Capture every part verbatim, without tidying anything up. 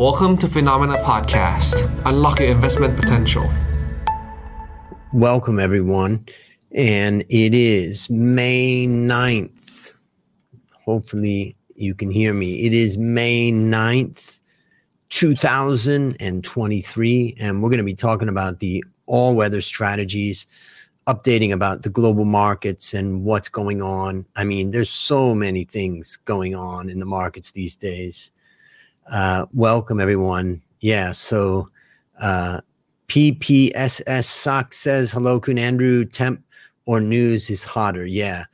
Welcome to Phenomena Podcast. Unlock your investment potential. Welcome everyone. And it is May ninth. Hopefully you can hear me. It is May ninth, two thousand twenty-three, and we're going to be talking about the all weather strategies, updating about the global markets and what's going on. I mean, there's so many things going on in the markets these days. Uh, welcome everyone. Yeah. So, uh, P P S S Sock says, hello, Kun Andrew, temp or news is hotter. Yeah,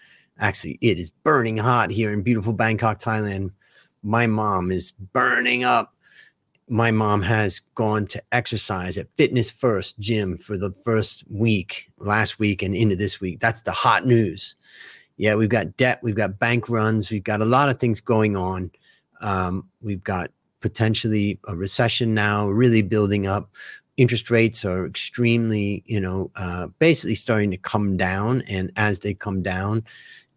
actually it is burning hot here in beautiful Bangkok, Thailand. My mom is burning up. My mom has gone to exercise at Fitness First Gym for the first week, last week and into this week. That's the hot news. Yeah, we've got debt. We've got bank runs. We've got a lot of things going on. Um, we've got potentially a recession now really building up. Interest rates are extremely, you know, uh, basically starting to come down. And as they come down,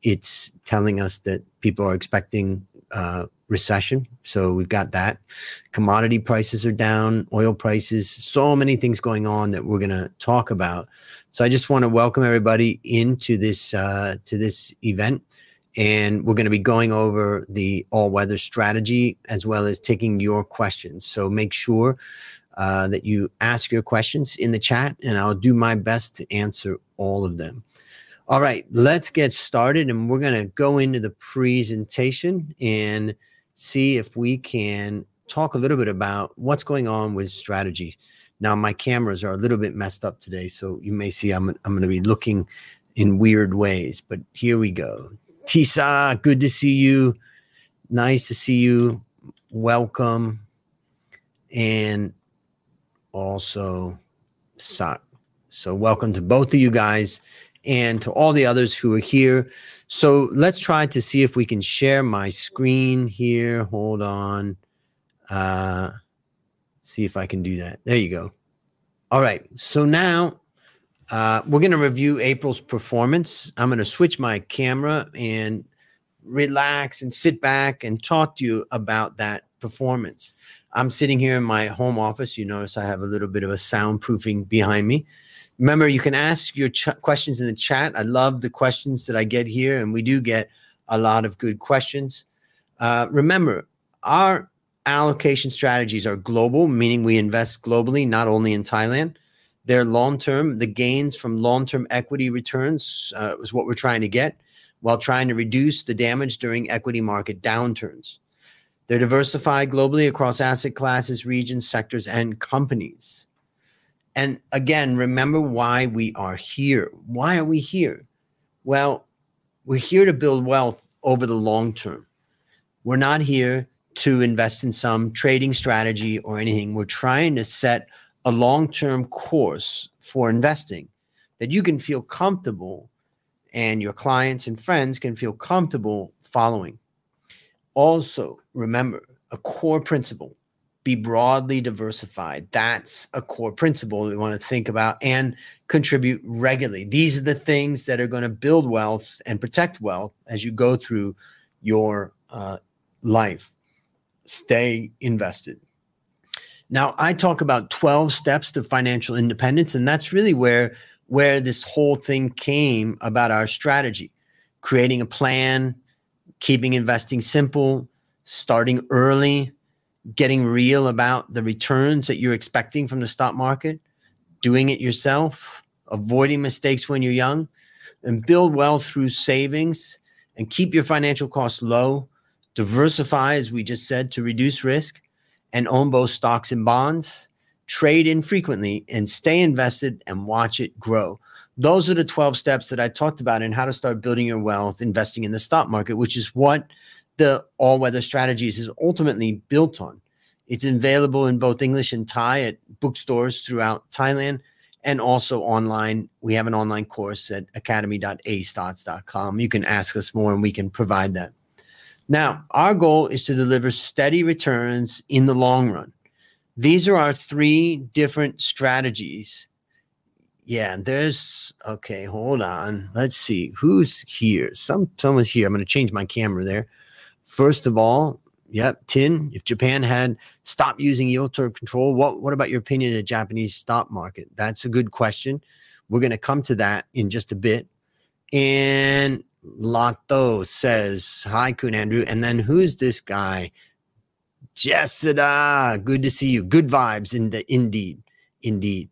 it's telling us that people are expecting uh recession. So we've got that. Commodity prices are down, oil prices, so many things going on that we're going to talk about. So I just want to welcome everybody into this, uh, to this event. And we're going to be going over the all weather strategy as well as taking your questions. So make sure uh, that you ask your questions in the chat and I'll do my best to answer all of them. All right, let's get started. And we're going to go into the presentation and see if we can talk a little bit about what's going on with strategy. Now, my cameras are a little bit messed up today, so you may see I'm, I'm going to be looking in weird ways, but here we go. Tisa, good to see you. Nice to see you. Welcome. And also Sat. So welcome to both of you guys and to all the others who are here. So let's try to see if we can share my screen here. Hold on. Uh, see if I can do that. There you go. All right. So now uh, we're going to review April's performance. I'm going to switch my camera and relax and sit back and talk to you about that performance. I'm sitting here in my home office. You notice I have a little bit of a soundproofing behind me. Remember, you can ask your ch- questions in the chat. I love the questions that I get here, and we do get a lot of good questions. Uh, remember, our allocation strategies are global, meaning we invest globally, not only in Thailand. They're long-term. The gains from long-term equity returns uh, is what we're trying to get while trying to reduce the damage during equity market downturns. They're diversified globally across asset classes, regions, sectors, and companies. And again, remember why we are here. Why are we here? Well, we're here to build wealth over the long term. We're not here to invest in some trading strategy or anything. We're trying to set a long-term course for investing that you can feel comfortable and your clients and friends can feel comfortable following. Also, remember a core principle. Be broadly diversified. That's a core principle that we want to think about and contribute regularly. These are the things that are going to build wealth and protect wealth as you go through your uh, life. Stay invested. Now, I talk about twelve steps to financial independence, and that's really where, where this whole thing came about our strategy. Creating a plan, keeping investing simple, starting early, getting real about the returns that you're expecting from the stock market, doing it yourself, avoiding mistakes when you're young, and build wealth through savings and keep your financial costs low, diversify, as we just said, to reduce risk, and own both stocks and bonds, trade infrequently, and stay invested and watch it grow. Those are the twelve steps that I talked about in how to start building your wealth, investing in the stock market, which is what the all-weather strategies is ultimately built on. It's available in both English and Thai at bookstores throughout Thailand and also online. We have an online course at academy dot a stots dot com. You can ask us more and we can provide that. Now, our goal is to deliver steady returns in the long run. These are our three different strategies. Yeah, there's, okay, hold on. Let's see, who's here? Some, someone's here. I'm going to change my camera there. First of all, yeah, Tin, if Japan had stopped using yield curve control, what, what about your opinion of the Japanese stock market? That's a good question. We're going to come to that in just a bit. And Lato says, hi, Kun Andrew. And then who's this guy? Jesida, good to see you. Good vibes in the indeed, indeed.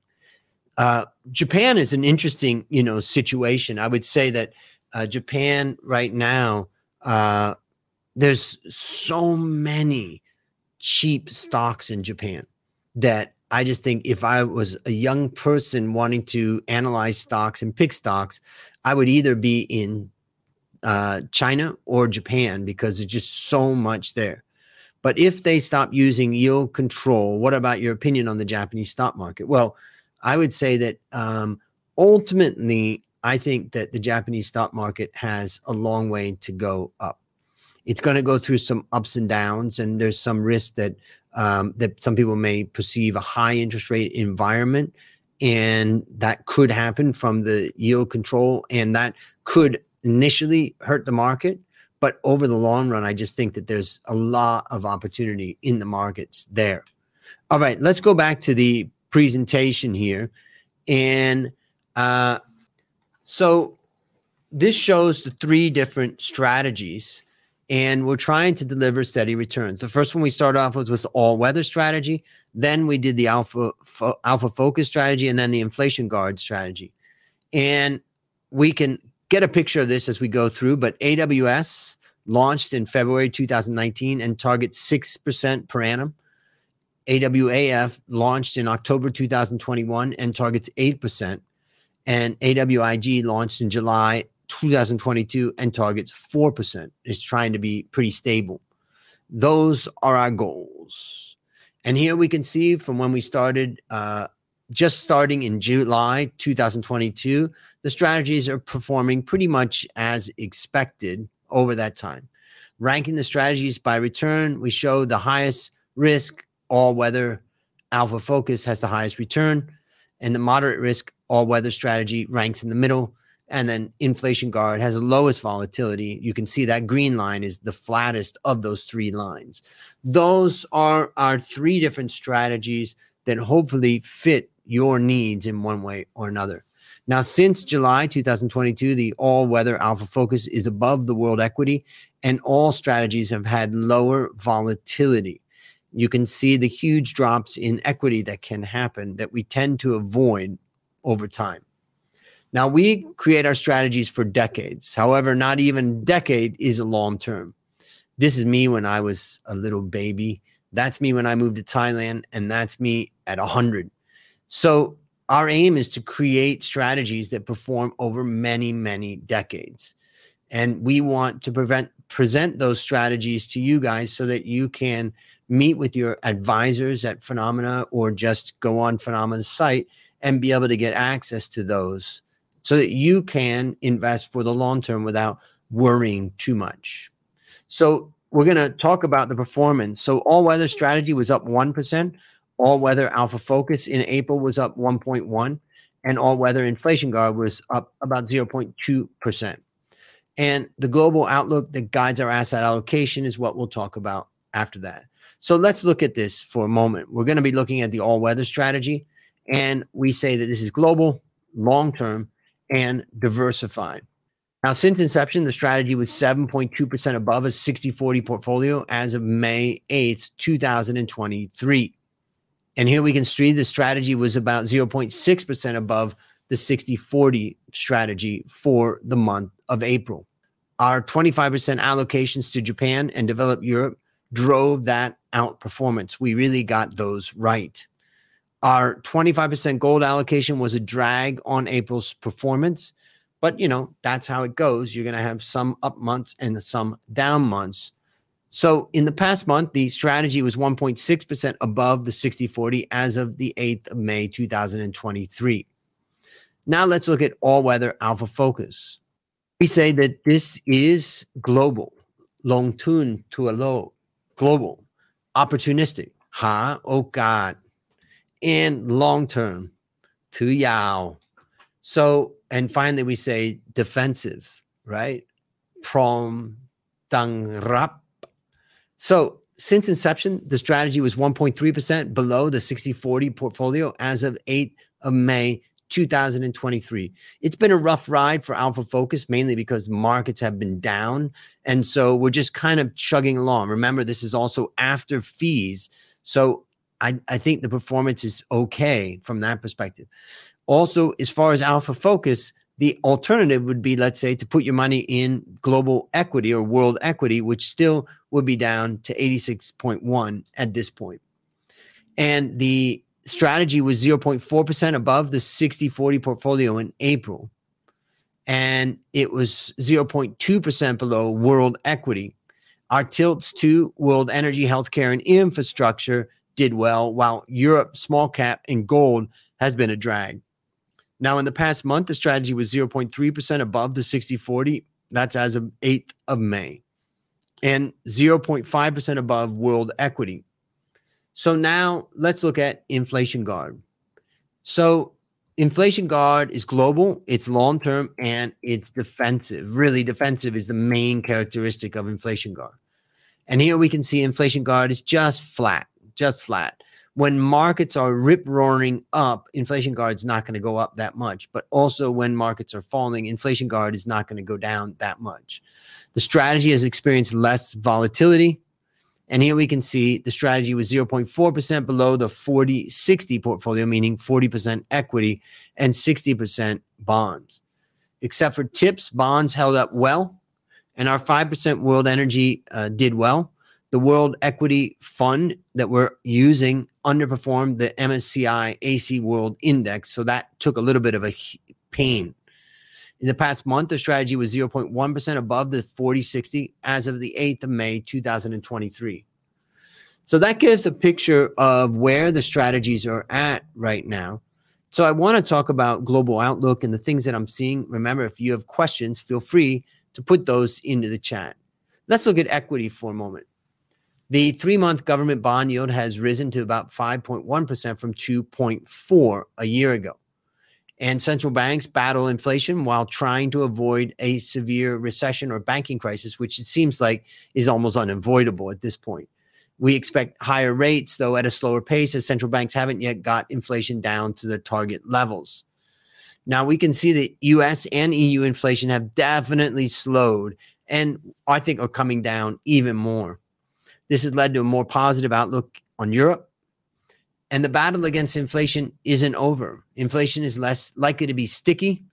Uh, Japan is an interesting, you know, situation. I would say that uh, Japan right now, uh, there's so many cheap stocks in Japan that I just think if I was a young person wanting to analyze stocks and pick stocks, I would either be in uh, China or Japan because there's just so much there. But if they stop using yield control, what about your opinion on the Japanese stock market? Well, I would say that um, ultimately, I think that the Japanese stock market has a long way to go up. It's going to go through some ups and downs, and there's some risk that um, that some people may perceive a high interest rate environment, and that could happen from the yield control, and that could initially hurt the market. But over the long run, I just think that there's a lot of opportunity in the markets there. All right, let's go back to the presentation here. And uh, so this shows the three different strategies, and we're trying to deliver steady returns. The first one we started off with was all weather strategy. Then we did the alpha fo- alpha focus strategy, and then the inflation guard strategy. And we can get a picture of this as we go through, but A W S launched in February twenty nineteen and targets six percent per annum. A W A F launched in October twenty twenty-one and targets eight percent. And A W I G launched in July twenty twenty-two and targets four percent. It's trying to be pretty stable. Those are our goals. And here we can see from when we started, uh, just starting in July twenty twenty-two, the strategies are performing pretty much as expected over that time. Ranking the strategies by return, we show the highest risk, all-weather alpha focus has the highest return, and the moderate risk, all-weather strategy ranks in the middle, and then inflation guard has the lowest volatility. You can see that green line is the flattest of those three lines. Those are our three different strategies that hopefully fit your needs in one way or another. Now, since July twenty twenty-two, the all-weather alpha focus is above the world equity, and all strategies have had lower volatility. You can see the huge drops in equity that can happen that we tend to avoid over time. Now, we create our strategies for decades. However, not even decade is a long term. This is me when I was a little baby. That's me when I moved to Thailand, and that's me at one hundred. So our aim is to create strategies that perform over many, many decades. And we want to prevent, present those strategies to you guys so that you can meet with your advisors at Phenomena or just go on Phenomena's site and be able to get access to those so that you can invest for the long term without worrying too much. So we're going to talk about the performance. So all weather strategy was up one percent. All weather alpha focus in April was up one point one, and all weather inflation guard was up about zero point two percent. And the global outlook that guides our asset allocation is what we'll talk about after that. So let's look at this for a moment. We're going to be looking at the all weather strategy, and we say that this is global, long term, and diversified. Now, since inception, the strategy was seven point two percent above a sixty forty portfolio as of May eighth, twenty twenty-three. And here we can see the strategy was about zero point six percent above the sixty forty strategy for the month of April. Our twenty-five percent allocations to Japan and developed Europe drove that outperformance. We really got those right. Our twenty-five percent gold allocation was a drag on April's performance. But, you know, that's how it goes. You're going to have some up months and some down months. So in the past month, the strategy was one point six percent above the sixty forty as of the eighth of May, twenty twenty-three. Now let's look at all-weather alpha focus. We say that this is global, long tune to a low, global, opportunistic, ha, oh God, and long-term, to yao. So, and finally, we say defensive, right? Prom, dang, rap. So Since inception, the strategy was one point three percent below the sixty forty portfolio as of eighth of May, twenty twenty-three. It's been a rough ride for Alpha Focus, mainly because markets have been down. And so we're just kind of chugging along. Remember, this is also after fees. So I, I think the performance is okay from that perspective. Also, as far as Alpha Focus, the alternative would be, let's say, to put your money in global equity or world equity, which still would be down to eighty-six point one at this point. And the strategy was zero point four percent above the sixty forty portfolio in April. And it was zero point two percent below world equity. Our tilts to world energy, healthcare, and infrastructure did well, while Europe, small cap, and gold has been a drag. Now, in the past month, the strategy was zero point three percent above the sixty forty. That's as of eighth of May. And zero point five percent above world equity. So now let's look at Inflation Guard. So Inflation Guard is global, it's long-term, and it's defensive. Really, defensive is the main characteristic of Inflation Guard. And here we can see Inflation Guard is just flat, just flat. When markets are rip-roaring up, Inflation Guard's not going to go up that much. But also when markets are falling, Inflation Guard is not going to go down that much. The strategy has experienced less volatility. And here we can see the strategy was zero point four percent below the forty sixty portfolio, meaning forty percent equity and sixty percent bonds. Except for tips, bonds held up well. And our five percent world energy uh, did well. The World Equity Fund that we're using underperformed the M S C I A C World Index, so that took a little bit of a pain. In the past month, the strategy was zero point one percent above the forty sixty as of the eighth of May, twenty twenty-three. So that gives a picture of where the strategies are at right now. So I want to talk about global outlook and the things that I'm seeing. Remember, if you have questions, feel free to put those into the chat. Let's look at equity for a moment. The three-month government bond yield has risen to about five point one percent from two point four percent a year ago. And central banks battle inflation while trying to avoid a severe recession or banking crisis, which it seems like is almost unavoidable at this point. We expect higher rates, though, at a slower pace, as central banks haven't yet got inflation down to their target levels. Now, we can see that U S and E U inflation have definitely slowed and I think are coming down even more. This has led to a more positive outlook on Europe. And the battle against inflation isn't over. Inflation is less likely to be sticky.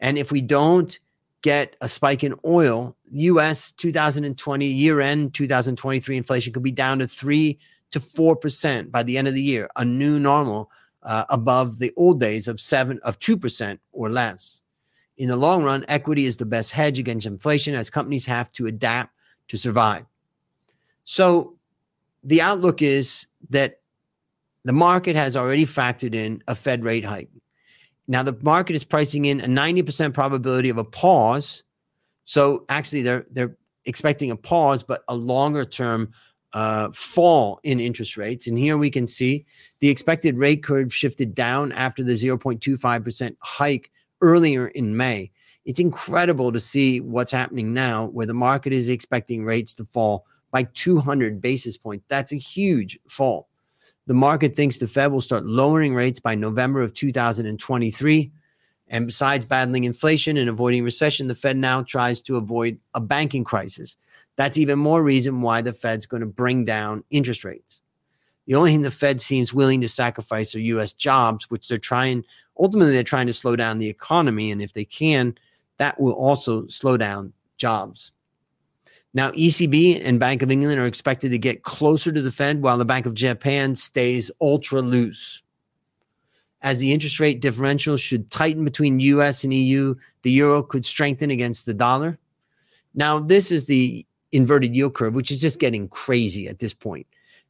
And if we don't get a spike in oil, U S twenty twenty, year-end twenty twenty-three inflation could be down to three to four percent by the end of the year, a new normal uh, above the old days of seven of two percent or less. In the long run, equity is the best hedge against inflation, as companies have to adapt to survive. So the outlook is that the market has already factored in a Fed rate hike. Now, the market is pricing in a ninety percent probability of a pause. So actually, they're they're expecting a pause, but a longer-term uh, fall in interest rates. And here we can see the expected rate curve shifted down after the zero point two five percent hike earlier in May. It's incredible to see what's happening now, where the market is expecting rates to fall by two hundred basis points. That's a huge fall. The market thinks the Fed will start lowering rates by November of twenty twenty-three. And besides battling inflation and avoiding recession, the Fed now tries to avoid a banking crisis. That's even more reason why the Fed's going to bring down interest rates. The only thing the Fed seems willing to sacrifice are U S jobs, which they're trying, ultimately they're trying to slow down the economy. And if they can, that will also slow down jobs. Now, E C B and Bank of England are expected to get closer to the Fed, while the Bank of Japan stays ultra loose. As the interest rate differential should tighten between U S and E U, the euro could strengthen against the dollar. Now, this is the inverted yield curve, which is just getting crazy at this point.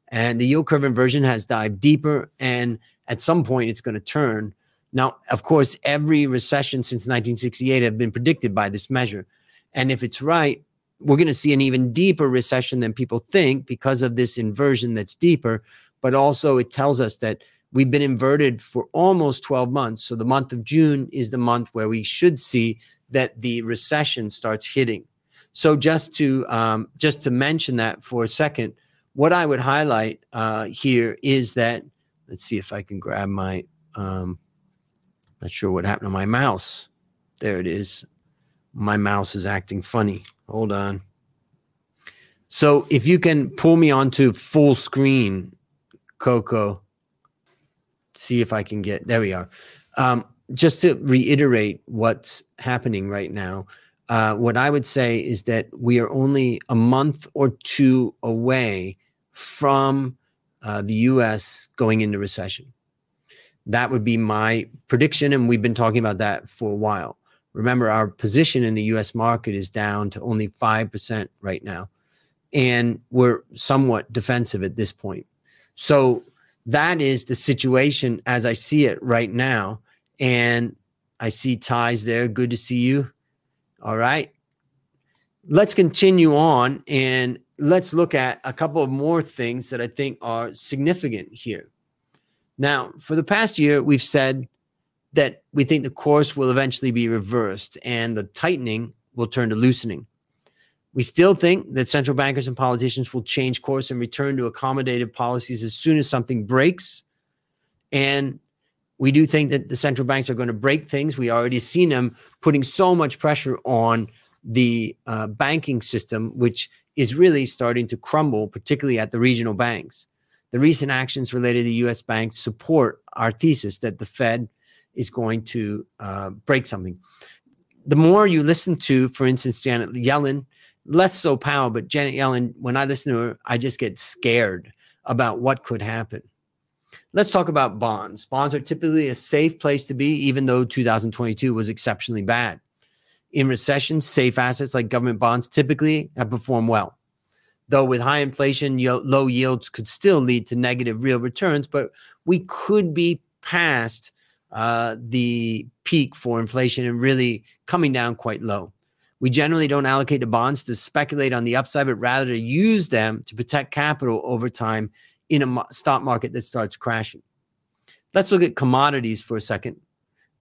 And the yield curve inversion has dived deeper, and at some point it's going to turn. Now, of course, every recession since nineteen sixty-eight have been predicted by this measure. And if it's right, we're going to see an even deeper recession than people think because of this inversion that's deeper. But also it tells us that we've been inverted for almost twelve months. So the month of June is the month where we should see that the recession starts hitting. So just to um, just to mention that for a second, what I would highlight uh, here is that, let's see if I can grab my, um, not sure what happened to my mouse. There it is. My mouse is acting funny. Hold on. So if you can pull me onto full screen, Coco, see if I can get, there we are. Um, just to reiterate what's happening right now, uh, what I would say is that we are only a month or two away from uh, the U S going into recession. That would be my prediction, and we've been talking about that for a while. Remember, our position in the U S market is down to only five percent right now, and we're somewhat defensive at this point. So that is the situation as I see it right now. And I see Ties there. Good to see you. All right. Let's continue on and let's look at a couple of more things that I think are significant here. Now, for the past year, we've said that we think the course will eventually be reversed and the tightening will turn to loosening. We still think that central bankers and politicians will change course and return to accommodative policies as soon as something breaks. And we do think that the central banks are going to break things. We already seen them putting so much pressure on the uh, banking system, which is really starting to crumble, particularly at the regional banks. The recent actions related to U S banks support our thesis that the Fed is going to uh, break something. The more you listen to, for instance, Janet Yellen, less so Powell, but Janet Yellen, when I listen to her, I just get scared about what could happen. Let's talk about bonds. Bonds are typically a safe place to be, even though two thousand twenty-two was exceptionally bad. In recession, safe assets like government bonds typically have performed well. Though with high inflation, low yields could still lead to negative real returns, but we could be past uh, the peak for inflation and really coming down quite low. We generally don't allocate the bonds to speculate on the upside, but rather to use them to protect capital over time in a stock market that starts crashing. Let's look at commodities for a second.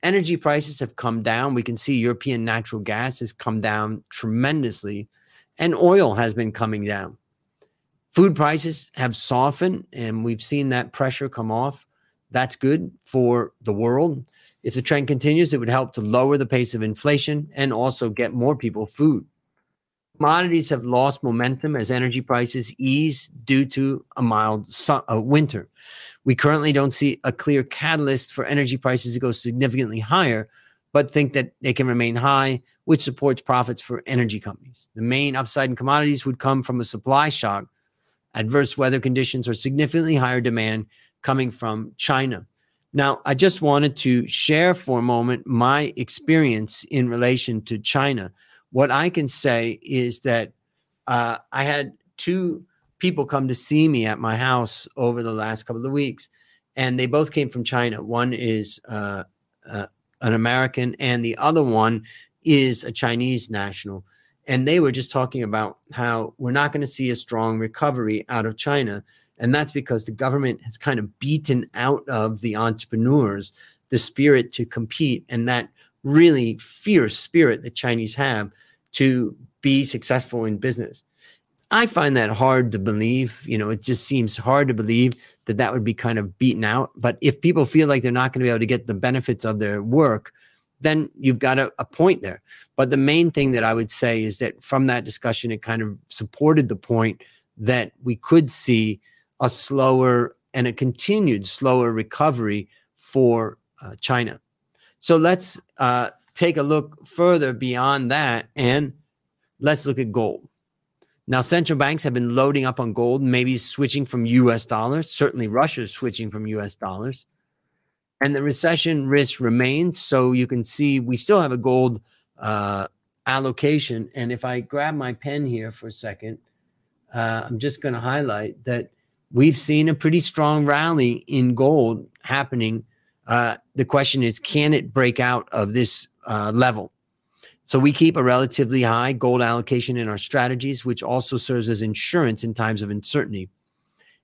Energy prices have come down. We can see European natural gas has come down tremendously, and oil has been coming down. Food prices have softened, and we've seen that pressure come off. That's good for the world. If the trend continues, it would help to lower the pace of inflation and also get more people food. Commodities have lost momentum as energy prices ease due to a mild su- uh, winter. We currently don't see a clear catalyst for energy prices to go significantly higher, but think that they can remain high, which supports profits for energy companies. The main upside in commodities would come from a supply shock, adverse weather conditions, or significantly higher demand coming from China. Now, I just wanted to share for a moment my experience in relation to China. What I can say is that uh, I had two people come to see me at my house over the last couple of weeks, and they both came from China. One is uh, uh, an American, and the other one is a Chinese national. And they were just talking about how we're not going to see a strong recovery out of China. And that's because the government has kind of beaten out of the entrepreneurs the spirit to compete, and that really fierce spirit that Chinese have to be successful in business. I find that hard to believe. You know, it just seems hard to believe that that would be kind of beaten out. But if people feel like they're not going to be able to get the benefits of their work, then you've got a, a point there. But the main thing that I would say is that from that discussion, it kind of supported the point that we could see a slower and a continued slower recovery for uh, China. So let's uh, take a look further beyond that, and let's look at gold. Now, central banks have been loading up on gold, maybe switching from U S dollars. Certainly Russia is switching from U S dollars. And the recession risk remains. So you can see we still have a gold uh, allocation. And if I grab my pen here for a second, uh, I'm just going to highlight that we've seen a pretty strong rally in gold happening. Uh, the question is, can it break out of this uh, level? So we keep a relatively high gold allocation in our strategies, which also serves as insurance in times of uncertainty.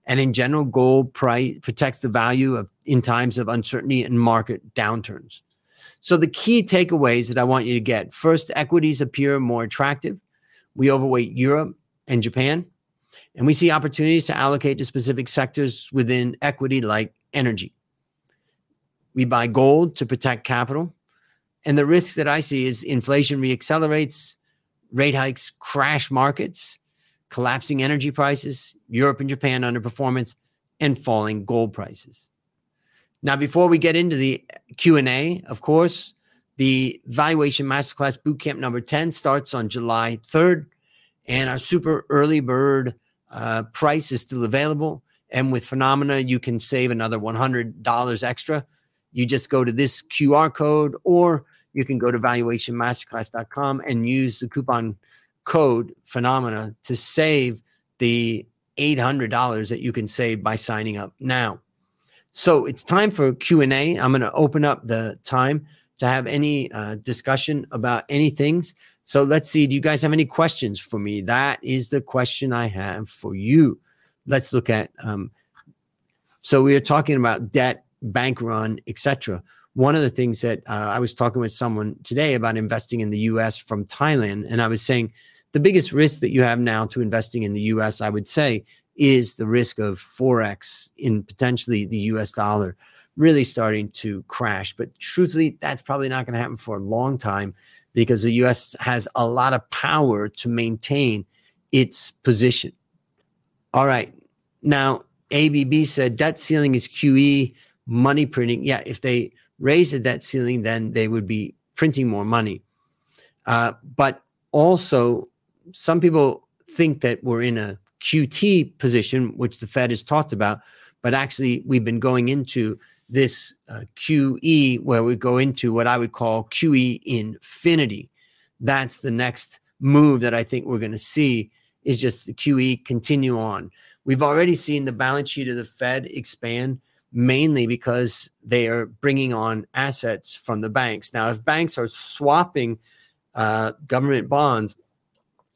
And in general, gold price protects the value of in times of uncertainty and market downturns. So the key takeaways that I want you to get: first, equities appear more attractive. We overweight Europe and Japan. And we see opportunities to allocate to specific sectors within equity like energy. We buy gold to protect capital. And the risk that I see is inflation reaccelerates, rate hikes crash markets, collapsing energy prices, Europe and Japan underperformance, and falling gold prices. Now, before we get into the Q and A, of course, the Valuation Masterclass Bootcamp number ten starts on July third, and our super early bird uh, price is still available. And with Phenomena, you can save another one hundred dollars extra. You just go to this Q R code, or you can go to valuation masterclass dot com and use the coupon code Phenomena to save the eight hundred dollars that you can save by signing up now. So it's time for Q and A. I'm going to open up the time to have any uh, discussion about any things. So let's see, do you guys have any questions for me? That is the question I have for you. Let's look at, um, so we are talking about debt, bank run, et cetera. One of the things that uh, I was talking with someone today about investing in the U S from Thailand, and I was saying the biggest risk that you have now to investing in the U S, I would say, is the risk of Forex in potentially the U S dollar really starting to crash. But truthfully, that's probably not going to happen for a long time because the U S has a lot of power to maintain its position. All right. Now, A B B said debt ceiling is Q E, money printing. Yeah, if they raise the debt ceiling, then they would be printing more money. Uh, but also, some people think that we're in a Q T position, which the Fed has talked about, but actually we've been going into this uh, Q E where we go into what I would call Q E infinity. That's the next move that I think we're going to see is just the Q E continue on. We've already seen the balance sheet of the Fed expand mainly because they are bringing on assets from the banks. Now, if banks are swapping uh, government bonds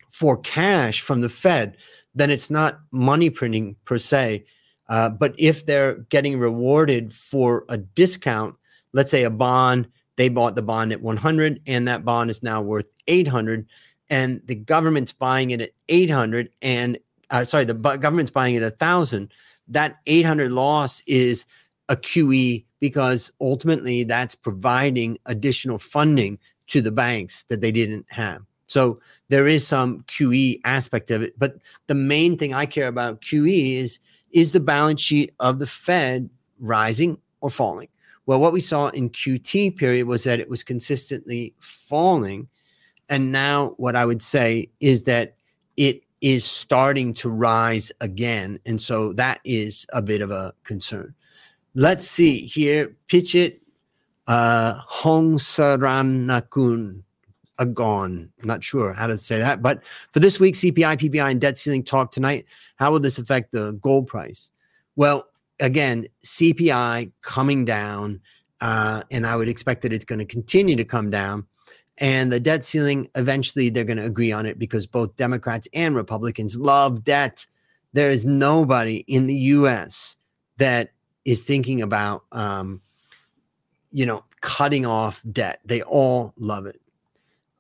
for cash from the Fed, then it's not money printing per se. Uh, but if they're getting rewarded for a discount, let's say a bond, they bought the bond at one hundred and that bond is now worth eight hundred and the government's buying it at eight hundred and uh, sorry, the bu- government's buying it at one thousand. That eight hundred loss is a Q E because ultimately that's providing additional funding to the banks that they didn't have. So there is some Q E aspect of it. But the main thing I care about Q E is, is the balance sheet of the Fed rising or falling? Well, what we saw in Q T period was that it was consistently falling. And now what I would say is that it is starting to rise again. And so that is a bit of a concern. Let's see here. Pichet uh, Hongsaranagorn. Gone. Not sure how to say that, but for this week's C P I, P P I, and debt ceiling talk tonight, how will this affect the gold price? Well, again, C P I coming down, uh, and I would expect that it's going to continue to come down. And the debt ceiling, eventually they're going to agree on it because both Democrats and Republicans love debt. There is nobody in the U S that is thinking about, um, you know, cutting off debt. They all love it.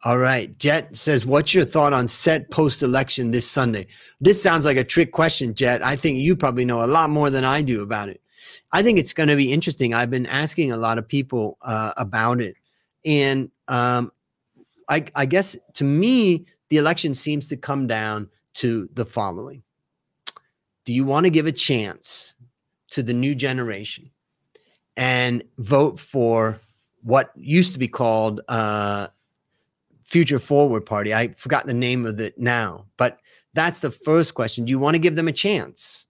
All right. Jet says, what's your thought on Set post-election this Sunday? This sounds like a trick question, Jet. I think you probably know a lot more than I do about it. I think it's going to be interesting. I've been asking a lot of people uh, about it. And um, I, I guess to me, the election seems to come down to the following. Do you want to give a chance to the new generation and vote for what used to be called uh Future Forward Party? I forgot the name of it now, but that's the first question. Do you want to give them a chance?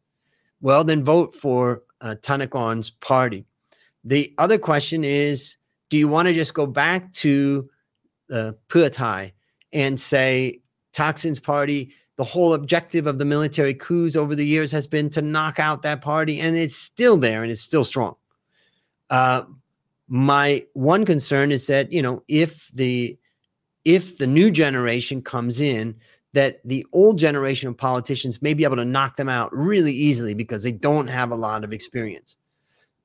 Well, then vote for uh, Thanakorn's party. The other question is, do you want to just go back to uh, Pheu Thai and say, Thaksin's party, the whole objective of the military coups over the years has been to knock out that party, and it's still there and it's still strong. Uh, my one concern is that, you know, if the If the new generation comes in, that the old generation of politicians may be able to knock them out really easily because they don't have a lot of experience.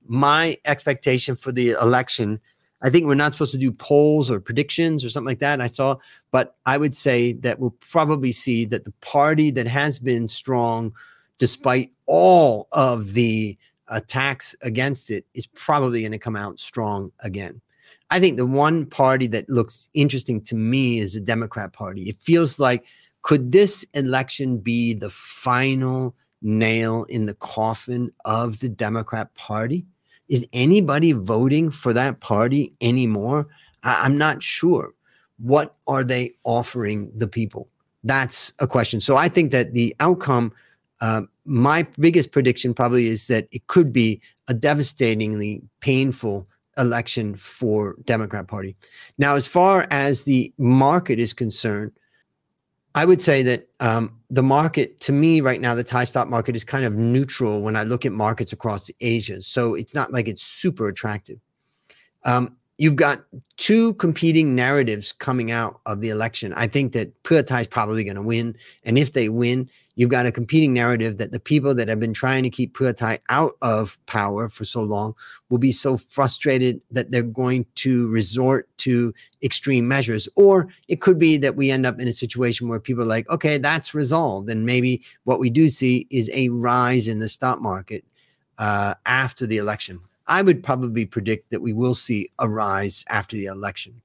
My expectation for the election I think we're not supposed to do polls or predictions or something like that. I saw, but I would say that we'll probably see that the party that has been strong despite all of the attacks against it is probably going to come out strong again. I think the one party that looks interesting to me is the Democrat Party. It feels like, could this election be the final nail in the coffin of the Democrat Party? Is anybody voting for that party anymore? I- I'm not sure. What are they offering the people? That's a question. So I think that the outcome, uh, my biggest prediction probably is that it could be a devastatingly painful election for Democrat Party. Now, as far as the market is concerned, I would say that um, the market, to me right now, the Thai stock market is kind of neutral when I look at markets across Asia. So it's not like it's super attractive. Um, you've got two competing narratives coming out of the election. I think that Pheu Thai is probably going to win. And if they win, you've got a competing narrative that the people that have been trying to keep Pheu Thai out of power for so long will be so frustrated that they're going to resort to extreme measures. Or it could be that we end up in a situation where people are like, okay, that's resolved. And maybe what we do see is a rise in the stock market uh, after the election. I would probably predict that we will see a rise after the election.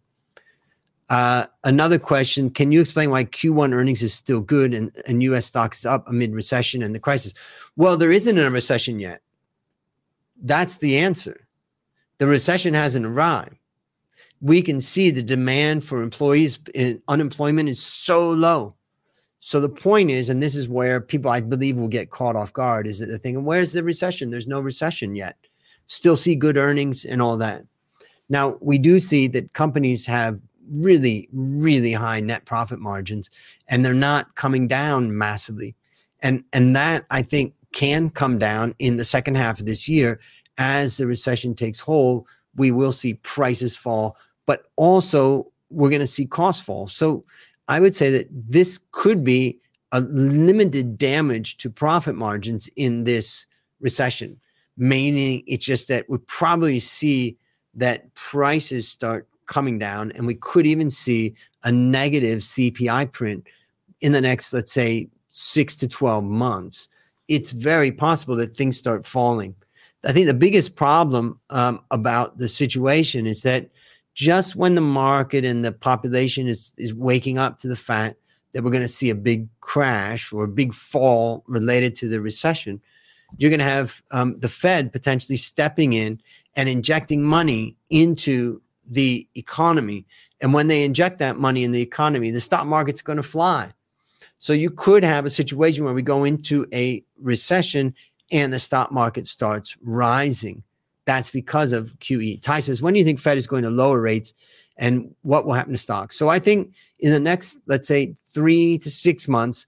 Uh, another question, can you explain why Q one earnings is still good and, and U S stocks up amid recession and the crisis? Well, there isn't a recession yet. That's the answer. The recession hasn't arrived. We can see the demand for employees and unemployment is so low. So the point is, and this is where people, I believe, will get caught off guard, is that they're thinking, where's the recession? There's no recession yet. Still see good earnings and all that. Now, we do see that companies have really, really high net profit margins, and they're not coming down massively. And and that, I think, can come down in the second half of this year. As the recession takes hold, we will see prices fall, but also we're going to see costs fall. So I would say that this could be a limited damage to profit margins in this recession, meaning it's just that we probably see that prices start coming down, and we could even see a negative C P I print in the next, let's say, six to twelve months. It's very possible that things start falling. I think the biggest problem um, about the situation is that just when the market and the population is, is waking up to the fact that we're going to see a big crash or a big fall related to the recession, you're going to have um, the Fed potentially stepping in and injecting money into the economy. And when they inject that money in the economy, the stock market's going to fly. So you could have a situation where we go into a recession and the stock market starts rising. That's because of Q E. Ty says, when do you think Fed is going to lower rates and what will happen to stocks? So I think in the next, let's say, three to six months,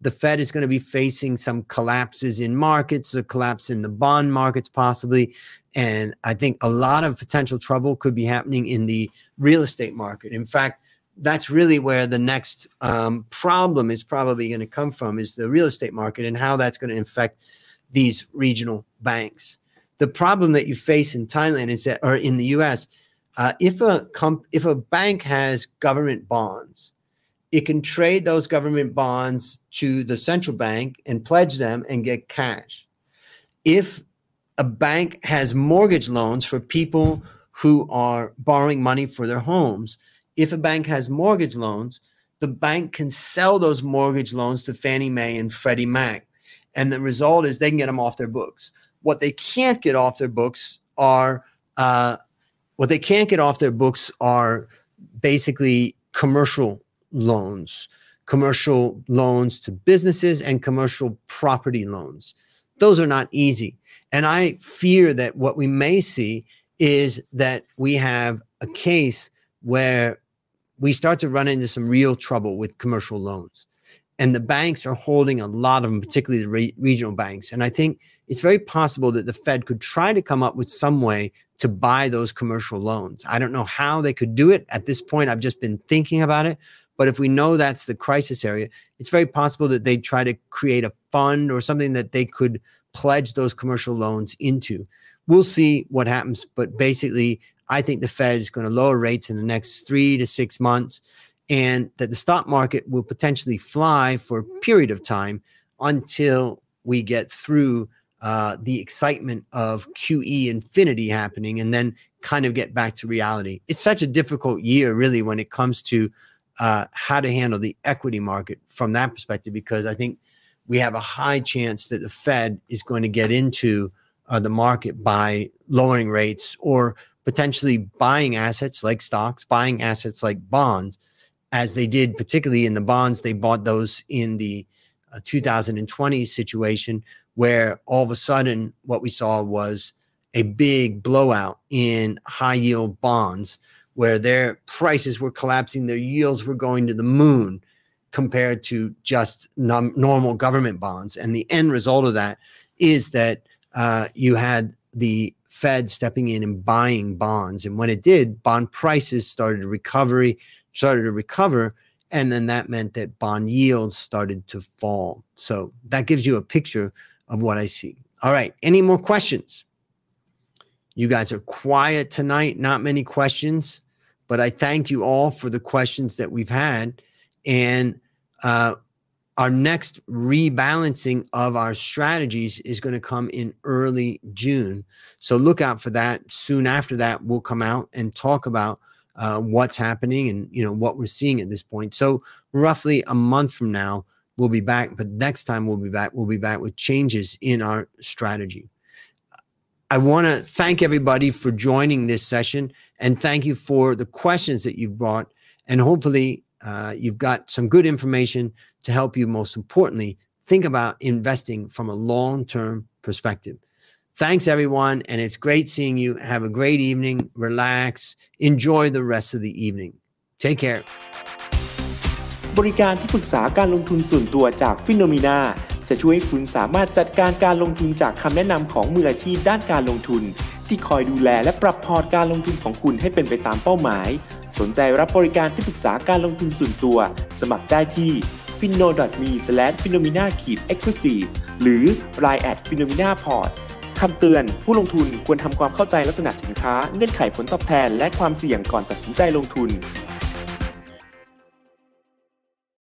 the Fed is going to be facing some collapses in markets, a collapse in the bond markets possibly. And I think a lot of potential trouble could be happening in the real estate market. In fact, that's really where the next um, problem is probably going to come from, is the real estate market and how that's going to affect these regional banks. The problem that you face in Thailand is that, or in the U S, uh, if a comp- if a bank has government bonds, it can trade those government bonds to the central bank and pledge them and get cash. If a bank has mortgage loans for people who are borrowing money for their homes, if a bank has mortgage loans, the bank can sell those mortgage loans to Fannie Mae and Freddie Mac. And the result is they can get them off their books. What they can't get off their books are, uh, what they can't get off their books are basically commercial loans, commercial loans to businesses and commercial property loans. Those are not easy. And I fear that what we may see is that we have a case where we start to run into some real trouble with commercial loans. And the banks are holding a lot of them, particularly the re- regional banks. And I think it's very possible that the Fed could try to come up with some way to buy those commercial loans. I don't know how they could do it at this point. I've just been thinking about it. But if we know that's the crisis area, it's very possible that they try to create a fund or something that they could pledge those commercial loans into. We'll see what happens. But basically, I think the Fed is going to lower rates in the next three to six months and that the stock market will potentially fly for a period of time until we get through uh, the excitement of Q E infinity happening and then kind of get back to reality. It's such a difficult year, really, when it comes to uh, how to handle the equity market from that perspective, because I think we have a high chance that the Fed is going to get into uh, the market by lowering rates or potentially buying assets like stocks, buying assets like bonds, as they did particularly in the bonds. They bought those in the uh, two thousand twenty situation, where all of a sudden what we saw was a big blowout in high yield bonds, where their prices were collapsing, their yields were going to the moon compared to just num- normal government bonds. And the end result of that is that uh, you had the Fed stepping in and buying bonds. And when it did, bond prices started to recovery, started to recover. And then that meant that bond yields started to fall. So that gives you a picture of what I see. All right. Any more questions? You guys are quiet tonight. Not many questions, but I thank you all for the questions that we've had. And uh, our next rebalancing of our strategies is going to come in early June. So look out for that. Soon after that, we'll come out and talk about uh, what's happening and, you know, what we're seeing at this point. So roughly a month from now, we'll be back. But next time we'll be back, we'll be back with changes in our strategy. I want to thank everybody for joining this session and thank you for the questions that you've brought. And hopefully uh, you've got some good information to help you, most importantly, think about investing from a long-term perspective. Thanks, everyone, and it's great seeing you. Have a great evening. Relax. Enjoy the rest of the evening. Take care. บริการที่ปรึกษาการลงทุนส่วนตัวจาก Phenomena จะช่วยให้คุณสามารถจัดการการลงทุนจากคำแนะนำของมืออาชีพด้านการลงทุนที่คอยดูแลและปรับพอร์ตการลงทุนของคุณให้เป็นไปตามเป้าหมายสนใจรับบริการที่ปรึกษาการลงทุนส่วนตัวสมัครได้ที่ ฟินโน ดอท มี สแลช ฟีโนมีนา เอ็กซ์คลูซีฟ หรือ ไลน์ แอท ฟีโนมีนาพอร์ต คำเตือนผู้ลงทุนควรทำความเข้าใจลักษณะสินค้าเงื่อนไขผลตอบแทนและความเสี่ยงก่อนตัดสินใจลงทุน